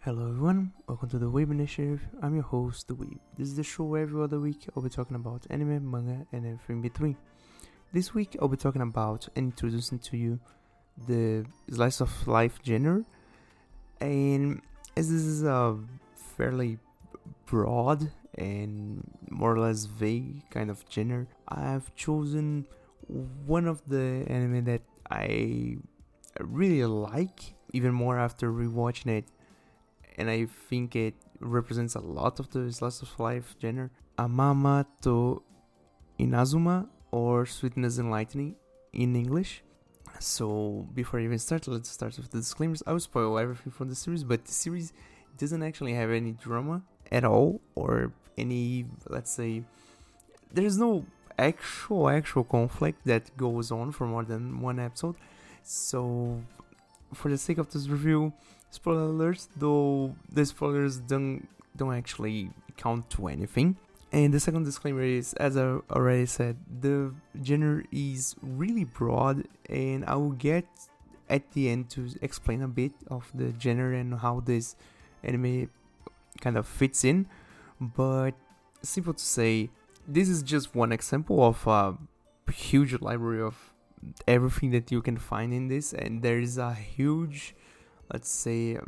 Hello everyone, welcome to the Weeb Initiative. I'm your host, The Weeb. This is the show where every other week I'll be talking about anime, manga, and everything in between. This week I'll be talking about and introducing to you the Slice of Life genre, and as this is a fairly broad and more or less vague kind of genre, I've chosen one of the anime that I really like even more after rewatching it, and I think it represents a lot of the Slice of Life genre, Amaama to Inazuma, or Sweetness and Lightning in English. So before I even start, let's start with the disclaimers. I will spoil everything from the series, but the series doesn't actually have any drama at all, or any, let's say, there's no actual conflict that goes on for more than one episode. So for the sake of this review, spoiler alerts, though the spoilers don't actually count to anything. And the second disclaimer is, as I already said, the genre is really broad, and I will get at the end to explain a bit of the genre and how this anime kind of fits in. But simple to say, this is just one example of a huge library of everything that you can find in this, and there is a huge, let's say,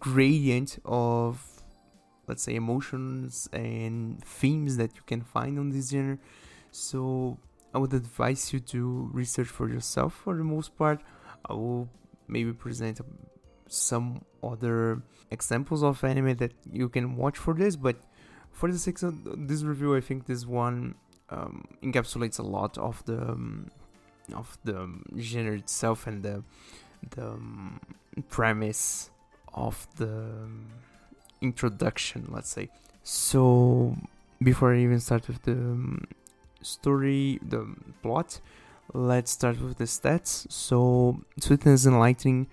gradient of, let's say, emotions and themes that you can find on this genre. So I would advise you to research for yourself for the most part. I will maybe present some other examples of anime that you can watch for this, but for the sake of this review, I think this one encapsulates a lot of the genre itself and the premise of the introduction, let's say. So before I even start with the story, the plot, let's start with the stats. So Sweetness and Lightning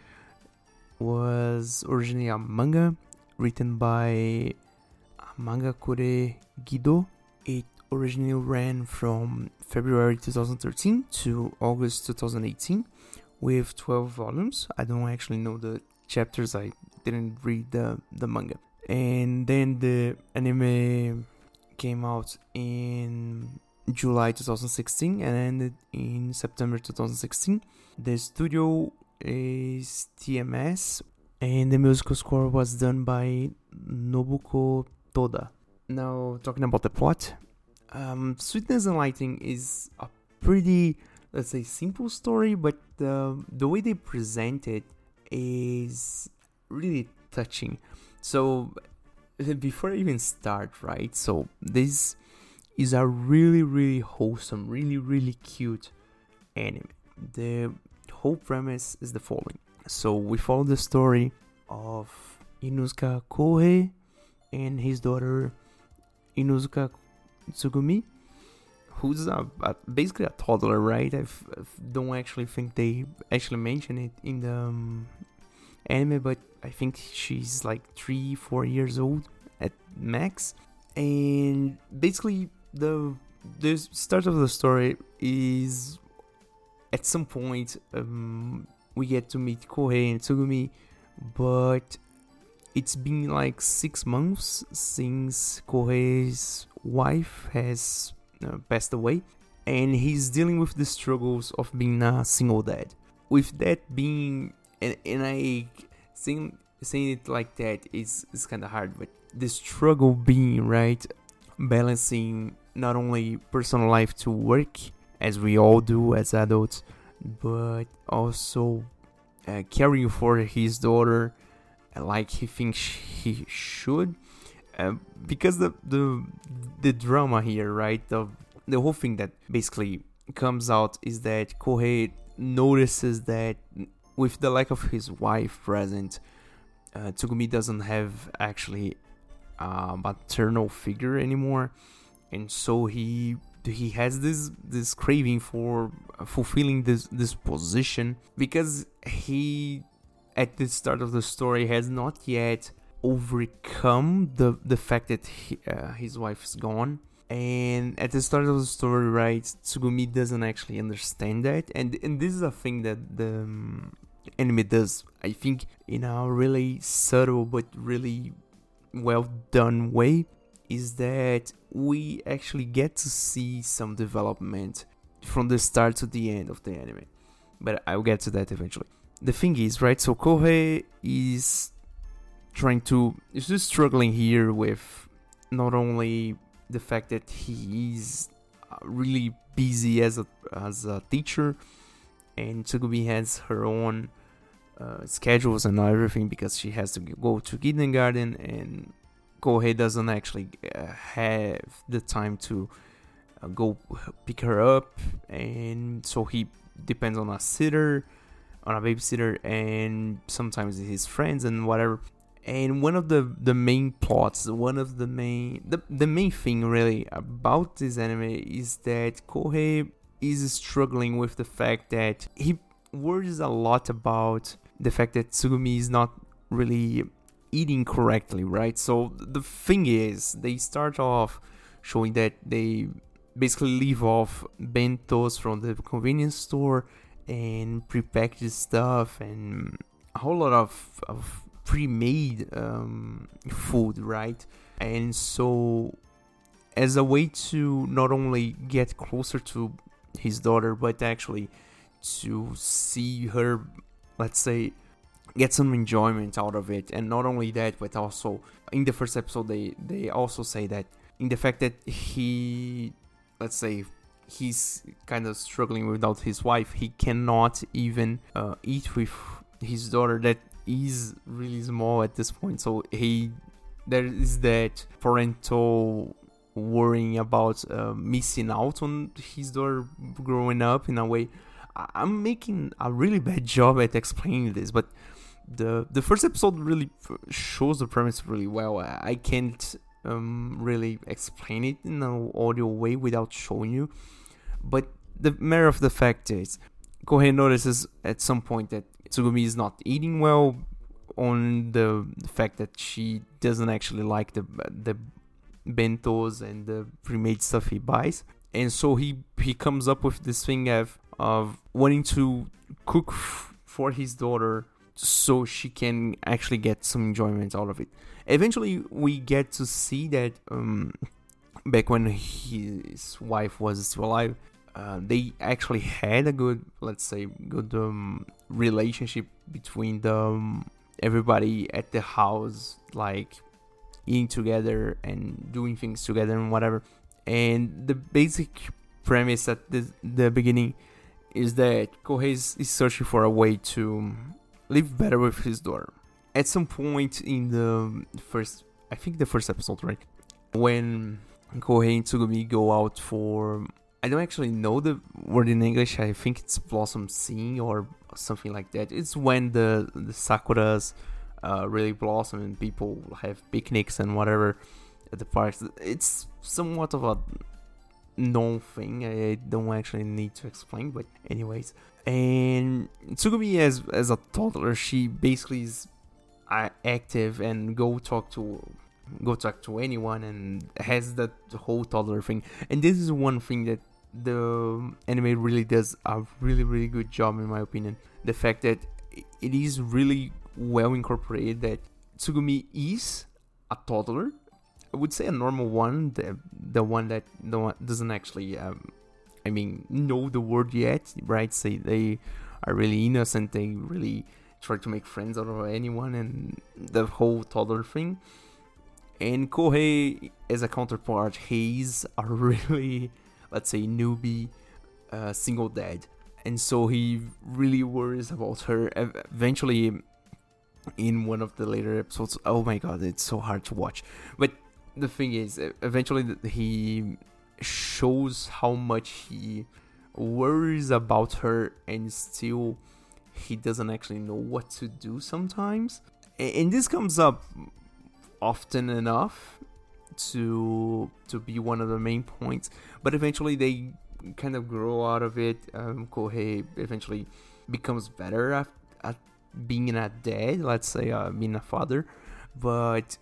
was originally a manga written by Amagakure Gido. It originally ran from February 2013 to August 2018 with 12 volumes. I don't actually know the chapters, I didn't read the manga. And then the anime came out in July 2016 and ended in September 2016. The studio is TMS, and the musical score was done by Nobuko Toda. Now, talking about the plot, Sweetness and Lightning is a pretty, let's say, simple story, but the way they present it is really touching. So before I even start, right, so this is a really wholesome, really cute anime. The whole premise is the following. So we follow the story of Inuzuka Kohei and his daughter Inuzuka Tsugumi, who's basically a toddler, right? I don't actually think they actually mention it in the anime, but I think she's like 3-4 years old at max. And basically the start of the story is, at some point we get to meet Kohei and Tsugumi, but it's been like 6 months since Kohei's wife has passed away, and he's dealing with the struggles of being a single dad. With that being, and I think saying it like that is kind of hard, but the struggle being, right, balancing not only personal life to work, as we all do as adults, but also caring for his daughter like he thinks he should, because the drama here, right, the whole thing that basically comes out is that Kohei notices that with the lack of his wife present, Tsugumi doesn't have actually a maternal figure anymore, and so he has this craving for fulfilling this position, because he at the start of the story has not yet overcome the fact that his wife is gone. And at the start of the story, right, Tsugumi doesn't actually understand that. And this is a thing that the anime does, I think, in a really subtle but really well done way, is that we actually get to see some development from the start to the end of the anime. But I'll get to that eventually. The thing is, right, so Kohei is trying to... He's just struggling here with not only the fact that he is really busy as a teacher, and Tsugumi has her own schedules and everything, because she has to go to kindergarten, and Kohei doesn't actually have the time to go pick her up, and so he depends on a babysitter, and sometimes his friends and whatever. And one of the main thing really about this anime is that Kohei is struggling with the fact that he worries a lot about the fact that Tsugumi is not really eating correctly, right? So the thing is, they start off showing that they basically leave off bentos from the convenience store and prepackaged stuff and a whole lot of pre-made food, right? And so as a way to not only get closer to his daughter, but actually to see her, let's say, get some enjoyment out of it. And not only that, but also in the first episode, they also say that in the fact that he, let's say, he's kind of struggling without his wife, he cannot even eat with his daughter that is really small at this point. So there is that parental worrying about missing out on his daughter growing up in a way. I'm making a really bad job at explaining this, but the first episode really shows the premise really well. I can't really explain it in an audio way without showing you, but the matter of the fact is, Kohei notices at some point that Tsugumi is not eating well, on the fact that she doesn't actually like the bentos and the pre-made stuff he buys. And so he comes up with this thing of wanting to cook for his daughter so she can actually get some enjoyment out of it. Eventually, we get to see that back when his wife was still alive, they actually had a good relationship between everybody at the house, like eating together and doing things together and whatever. And the basic premise at the beginning is that Kohei is searching for a way to live better with his daughter. At some point in the first episode, right, when Kohei and Tsugumi go out for... I don't actually know the word in English. I think it's blossom seeing or something like that. It's when the sakuras really blossom and people have picnics and whatever at the parks. It's somewhat of a known thing. I don't actually need to explain, but anyways. And Tsugumi as a toddler, she basically is active and go talk to anyone and has that whole toddler thing. And this is one thing that the anime really does a really, really good job, in my opinion. The fact that it is really well incorporated that Tsugumi is a toddler. I would say a normal one, the one that doesn't actually know the word yet, right? So they are really innocent, they really try to make friends out of anyone and the whole toddler thing. And Kohei, as a counterpart, he's a really, let's say, newbie single dad. And so he really worries about her. Eventually, in one of the later episodes, oh my god, it's so hard to watch. But the thing is, eventually he shows how much he worries about her, and still he doesn't actually know what to do sometimes. And this comes up often enough to be one of the main points, but eventually they kind of grow out of it. Kohei eventually becomes better at being a dad, let's say, being a father, but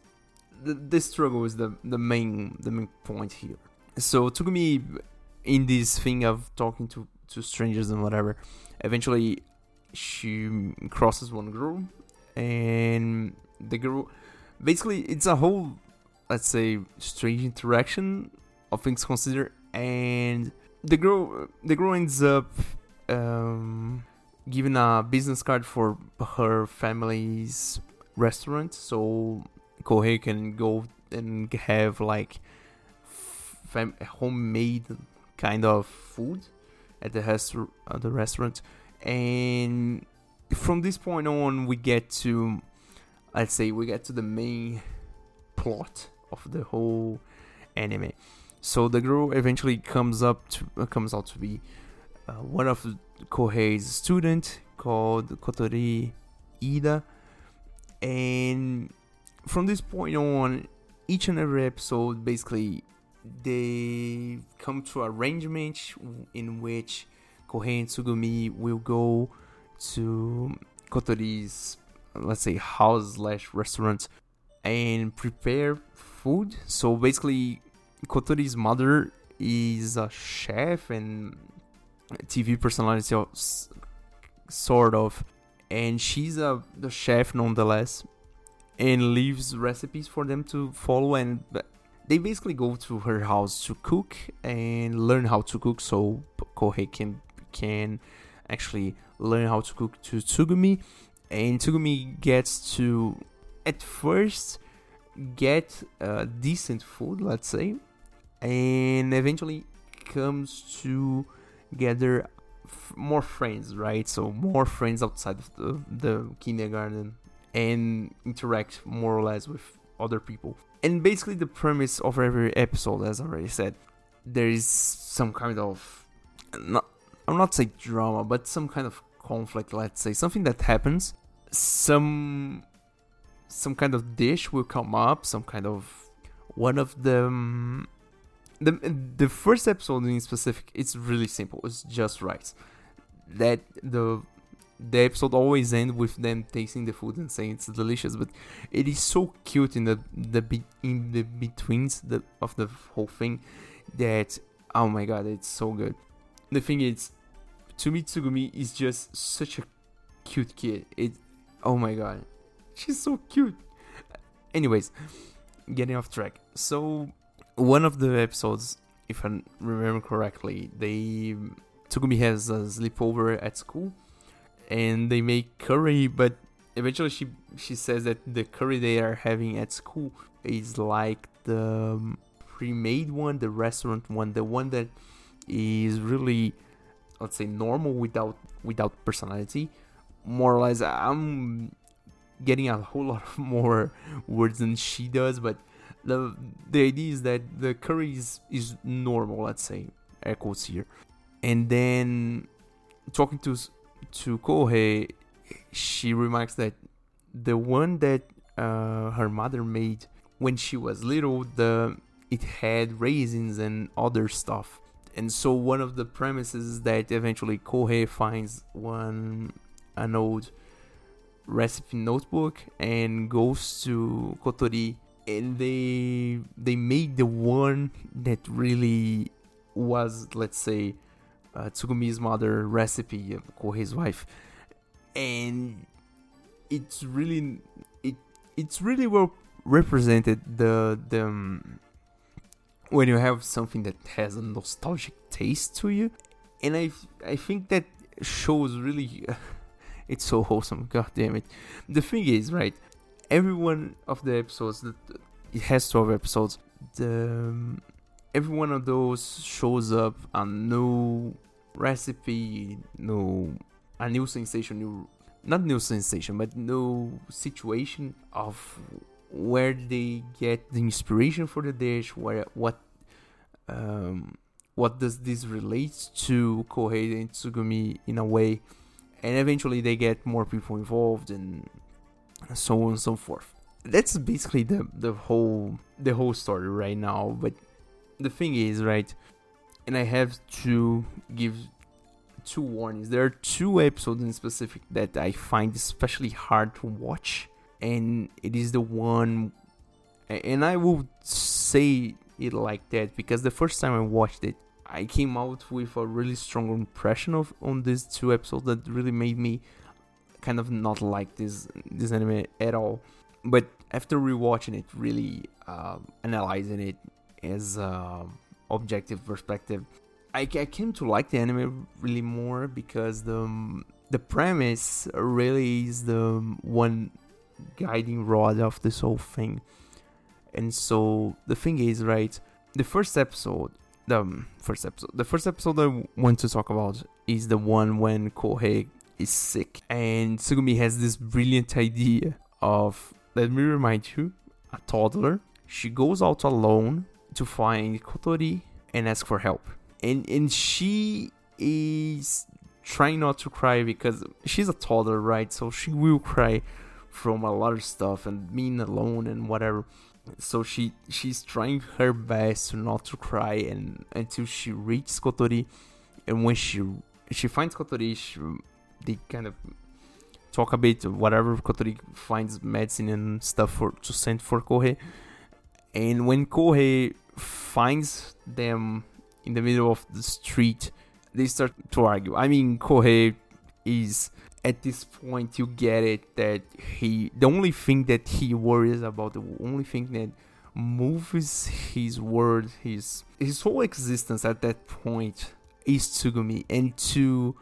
the struggle is the main point here. So Tsugumi, in this thing of talking to strangers and whatever, eventually she crosses one girl, and the girl, basically it's a whole, let's say, strange interaction, all things considered, and the girl ends up giving a business card for her family's restaurant, so Kohei can go and have like homemade kind of food at the restaurant. And from this point on, we get to the main plot of the whole anime. So the girl eventually comes out to be one of Kohei's student called Kotori Iida, and from this point on, each and every episode, basically, they come to arrangement in which Kohei and Tsugumi will go to Kotori's, let's say, house/restaurant and prepare food. So basically, Kotori's mother is a chef and TV personality, sort of, and she's the chef nonetheless, and leaves recipes for them to follow, and they basically go to her house to cook and learn how to cook, so Kohei can actually learn how to cook to Tsugumi. And Tsugumi gets to, at first, get decent food, let's say, and eventually comes to gather more friends, right? So more friends outside of the kindergarten, and interact more or less with other people. And basically the premise of every episode, as I already said, there is some kind of, I'm not saying drama, but some kind of conflict, let's say, something that happens, some kind of dish will come up, some kind of, one of the first episode in specific, it's really simple, it's just rice. That the episode always ends with them tasting the food and saying it's delicious, but it is so cute in the betweens of the whole thing that, oh my god, it's so good. The thing is, to me, Tsugumi is just such a cute kid. Oh my god, she's so cute. Anyways, getting off track. So one of the episodes, if I remember correctly, Tsugumi has a sleepover at school, and they make curry, but eventually she says that the curry they are having at school is like the pre-made one, the restaurant one, the one that is really, let's say, normal without personality. More or less, I'm getting a whole lot more words than she does, but the idea is that the curry is normal, let's say, air quotes here. And then talking to Kohei, she remarks that the one that her mother made when she was little, it had raisins and other stuff. And so one of the premises is that eventually Kohei finds an old recipe notebook and goes to Kotori, and they made the one that really was, let's say, Tsugumi's mother recipe, Kohei's wife, and it's really well represented the when you have something that has a nostalgic taste to you, and I think that shows really. It's so wholesome, god damn it. The thing is, right, every one of the episodes, that it has 12 episodes, every one of those shows up a new recipe, a new sensation, but new situation of where they get the inspiration for the dish, what does this relate to Kohei and Tsugumi in a way, and eventually they get more people involved and so on and so forth. That's basically the whole story right now, but the thing is, right, and I have to give two warnings. There are two episodes in specific that I find especially hard to watch, and it is the one, and I will say it like that because the first time I watched it, I came out with a really strong impression of on these two episodes that really made me kind of not like this anime at all. But after rewatching it, really analyzing it as objective perspective, I came to like the anime really more because the premise really is the one guiding rod of this whole thing. And so the thing is, right, the first episode I want to talk about is the one when Kohei is sick and Tsugumi has this brilliant idea of, let me remind you, a toddler. She goes out alone to find Kotori and ask for help. And she is trying not to cry because she's a toddler, right? So she will cry from a lot of stuff and being alone and whatever. So she's trying her best to not to cry and until she reaches Kotori. And when she finds Kotori, they kind of talk a bit, whatever. Kotori finds medicine and stuff to send for Kohei. And when Kohei finds them in the middle of the street, they start to argue. I mean, Kohei is, at this point, you get it, that the only thing that he worries about, the only thing that moves his world, his whole existence at that point is Tsugumi, and to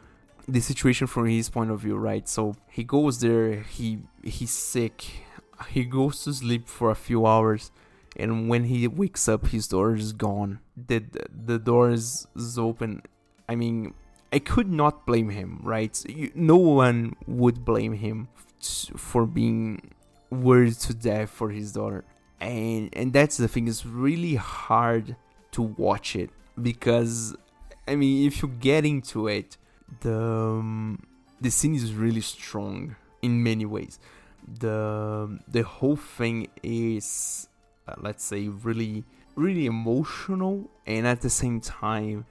the situation from his point of view, right? So he goes there, he's sick, he goes to sleep for a few hours, and when he wakes up, his door is gone. The door is open. I mean, I could not blame him, right? No one would blame him for being worried to death for his daughter. And that's the thing, it's really hard to watch it because, I mean, if you get into it, the scene is really strong in many ways. The whole thing is, let's say, really, really emotional, and at the same time,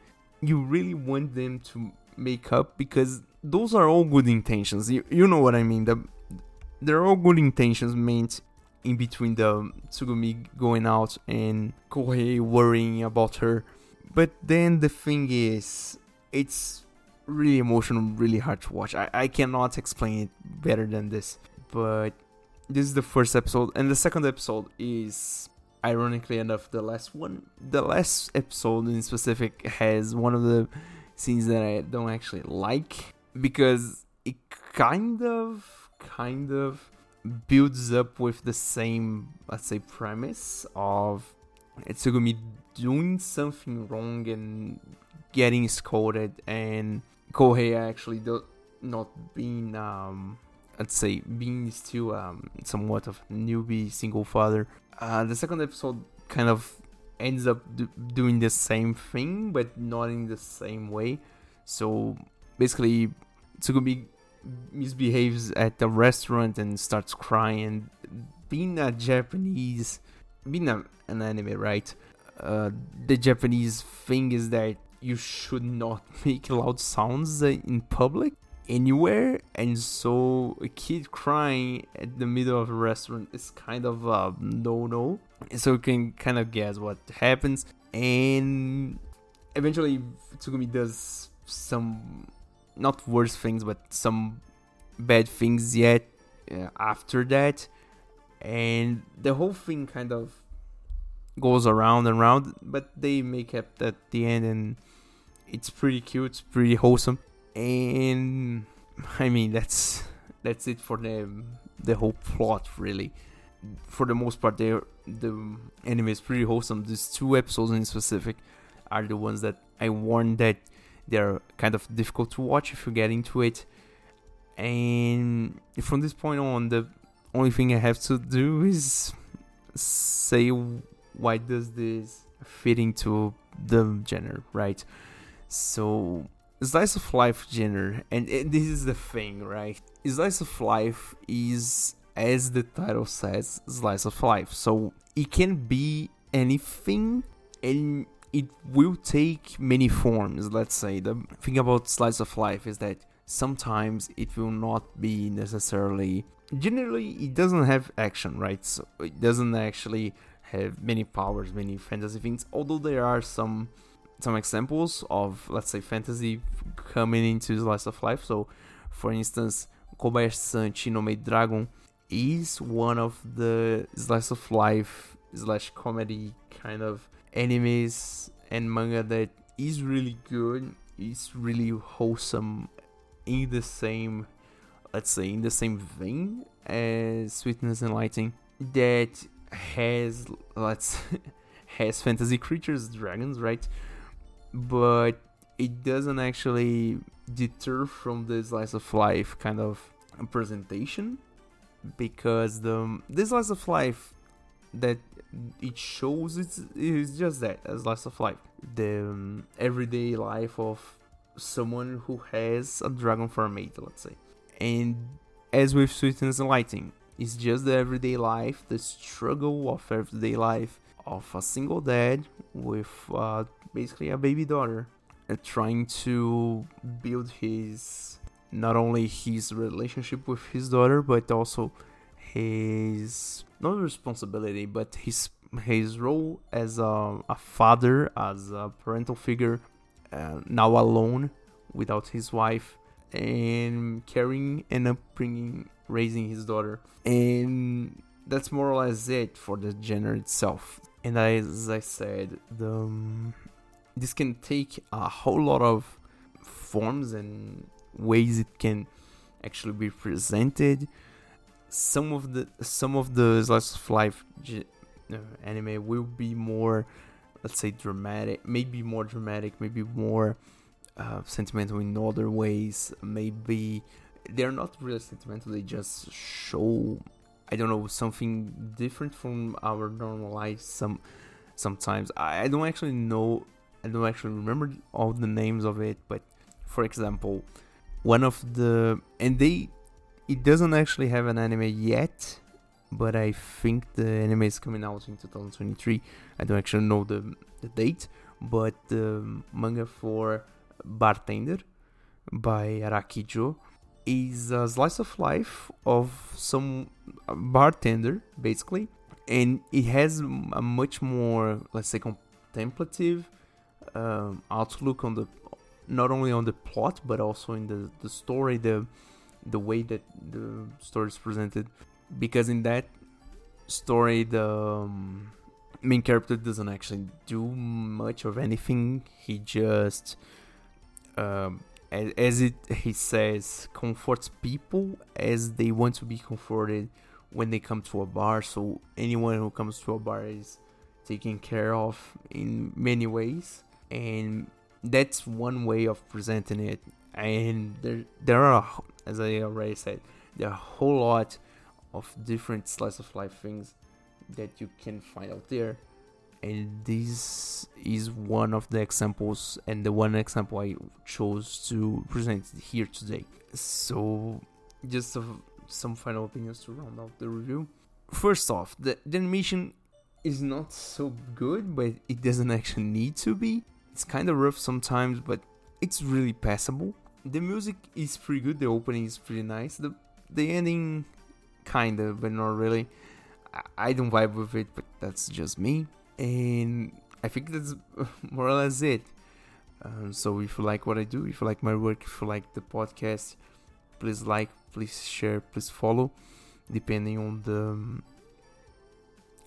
you really want them to make up because those are all good intentions. You know what I mean? They're all good intentions meant in between the Tsugumi going out and Kohei worrying about her. But then the thing is, it's really emotional, really hard to watch. I cannot explain it better than this. But this is the first episode, and the second episode is, ironically enough, the last one. The last episode in specific has one of the scenes that I don't actually like because it kind of builds up with the same, let's say, premise of Tsugumi doing something wrong and getting scolded, and Kohei actually not being, let's say, being still somewhat of a newbie single father. The second episode kind of ends up doing the same thing, but not in the same way. So basically, Tsugumi misbehaves at the restaurant and starts crying. Being a Japanese, being an anime, right? The Japanese thing is that you should not make loud sounds in public anywhere, and so a kid crying at the middle of a restaurant is kind of a no-no. So you can kind of guess what happens, and eventually Tsugumi does some, not worse things, but some bad things yet after that, and the whole thing kind of goes around and around, but they make up at the end, and it's pretty cute, it's pretty wholesome. And I mean, that's it for the whole plot, really. For the most part, the anime is pretty wholesome. These two episodes in specific are the ones that I warned that they're kind of difficult to watch if you get into it. And from this point on, the only thing I have to do is say, why does this fit into the genre, right? So, Slice of Life genre, and this is the thing, right? Slice of Life is, as the title says, Slice of Life. So, it can be anything, and it will take many forms, let's say. The thing about Slice of Life is that sometimes it will not be necessarily... Generally, it doesn't have action, right? So it doesn't actually have many powers, many fantasy things, although there are some examples of, let's say, fantasy coming into Slice of Life. So, for instance, Kobayashi no Maid Dragon is one of the Slice of Life / comedy kind of animes and manga that is really good, is really wholesome, in the same, let's say, in the same vein as Sweetness and Lightning, that has, has fantasy creatures, dragons, right? But it doesn't actually deter from the Slice of Life kind of presentation, because the Slice of Life that it shows it's just that, a Slice of Life. The everyday life of someone who has a dragon for a mate, let's say. And as with Sweetness and Lightning, it's just the everyday life, the struggle of everyday life of a single dad with basically a baby daughter, trying to build his, not only his relationship with his daughter, but also his, not responsibility, but his role as a father, as a parental figure, now alone without his wife, and caring and upbringing, raising his daughter. And that's more or less it for the genre itself. And as I said, this can take a whole lot of forms and ways it can actually be presented. Some of the Slice of Life anime will be more, let's say, dramatic, maybe more sentimental in other ways. Maybe they're not really sentimental, they just show, I don't know, something different from our normal life. Sometimes I don't actually know, I don't actually remember all the names of it, but for example, one of the, and they, it doesn't actually have an anime yet, but I think the anime is coming out in 2023. I don't actually know the date, but the manga for Bartender by Arakijo is a Slice of Life of some bartender, basically. And it has a much more, let's say, contemplative outlook on the, not only on the plot, but also in the story, the way that the story is presented. Because in that story, the main character doesn't actually do much of anything. He just, he says, comforts people as they want to be comforted when they come to a bar. So anyone who comes to a bar is taken care of in many ways. And that's one way of presenting it. And there are, as I already said, there are a whole lot of different Slice of Life things that you can find out there, and this is one of the examples, and the one example I chose to present here today. So, just some final opinions to round out the review. First off, the animation is not so good, but it doesn't actually need to be. It's kind of rough sometimes, but it's really passable. The music is pretty good, the opening is pretty nice, the ending kind of, but not really. I don't vibe with it, but that's just me. And I think that's more or less it. So if you like what I do, if you like my work, if you like the podcast, please like, please share, please follow, depending on the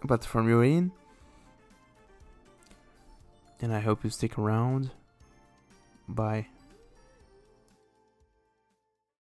platform you're in. And I hope you stick around. Bye.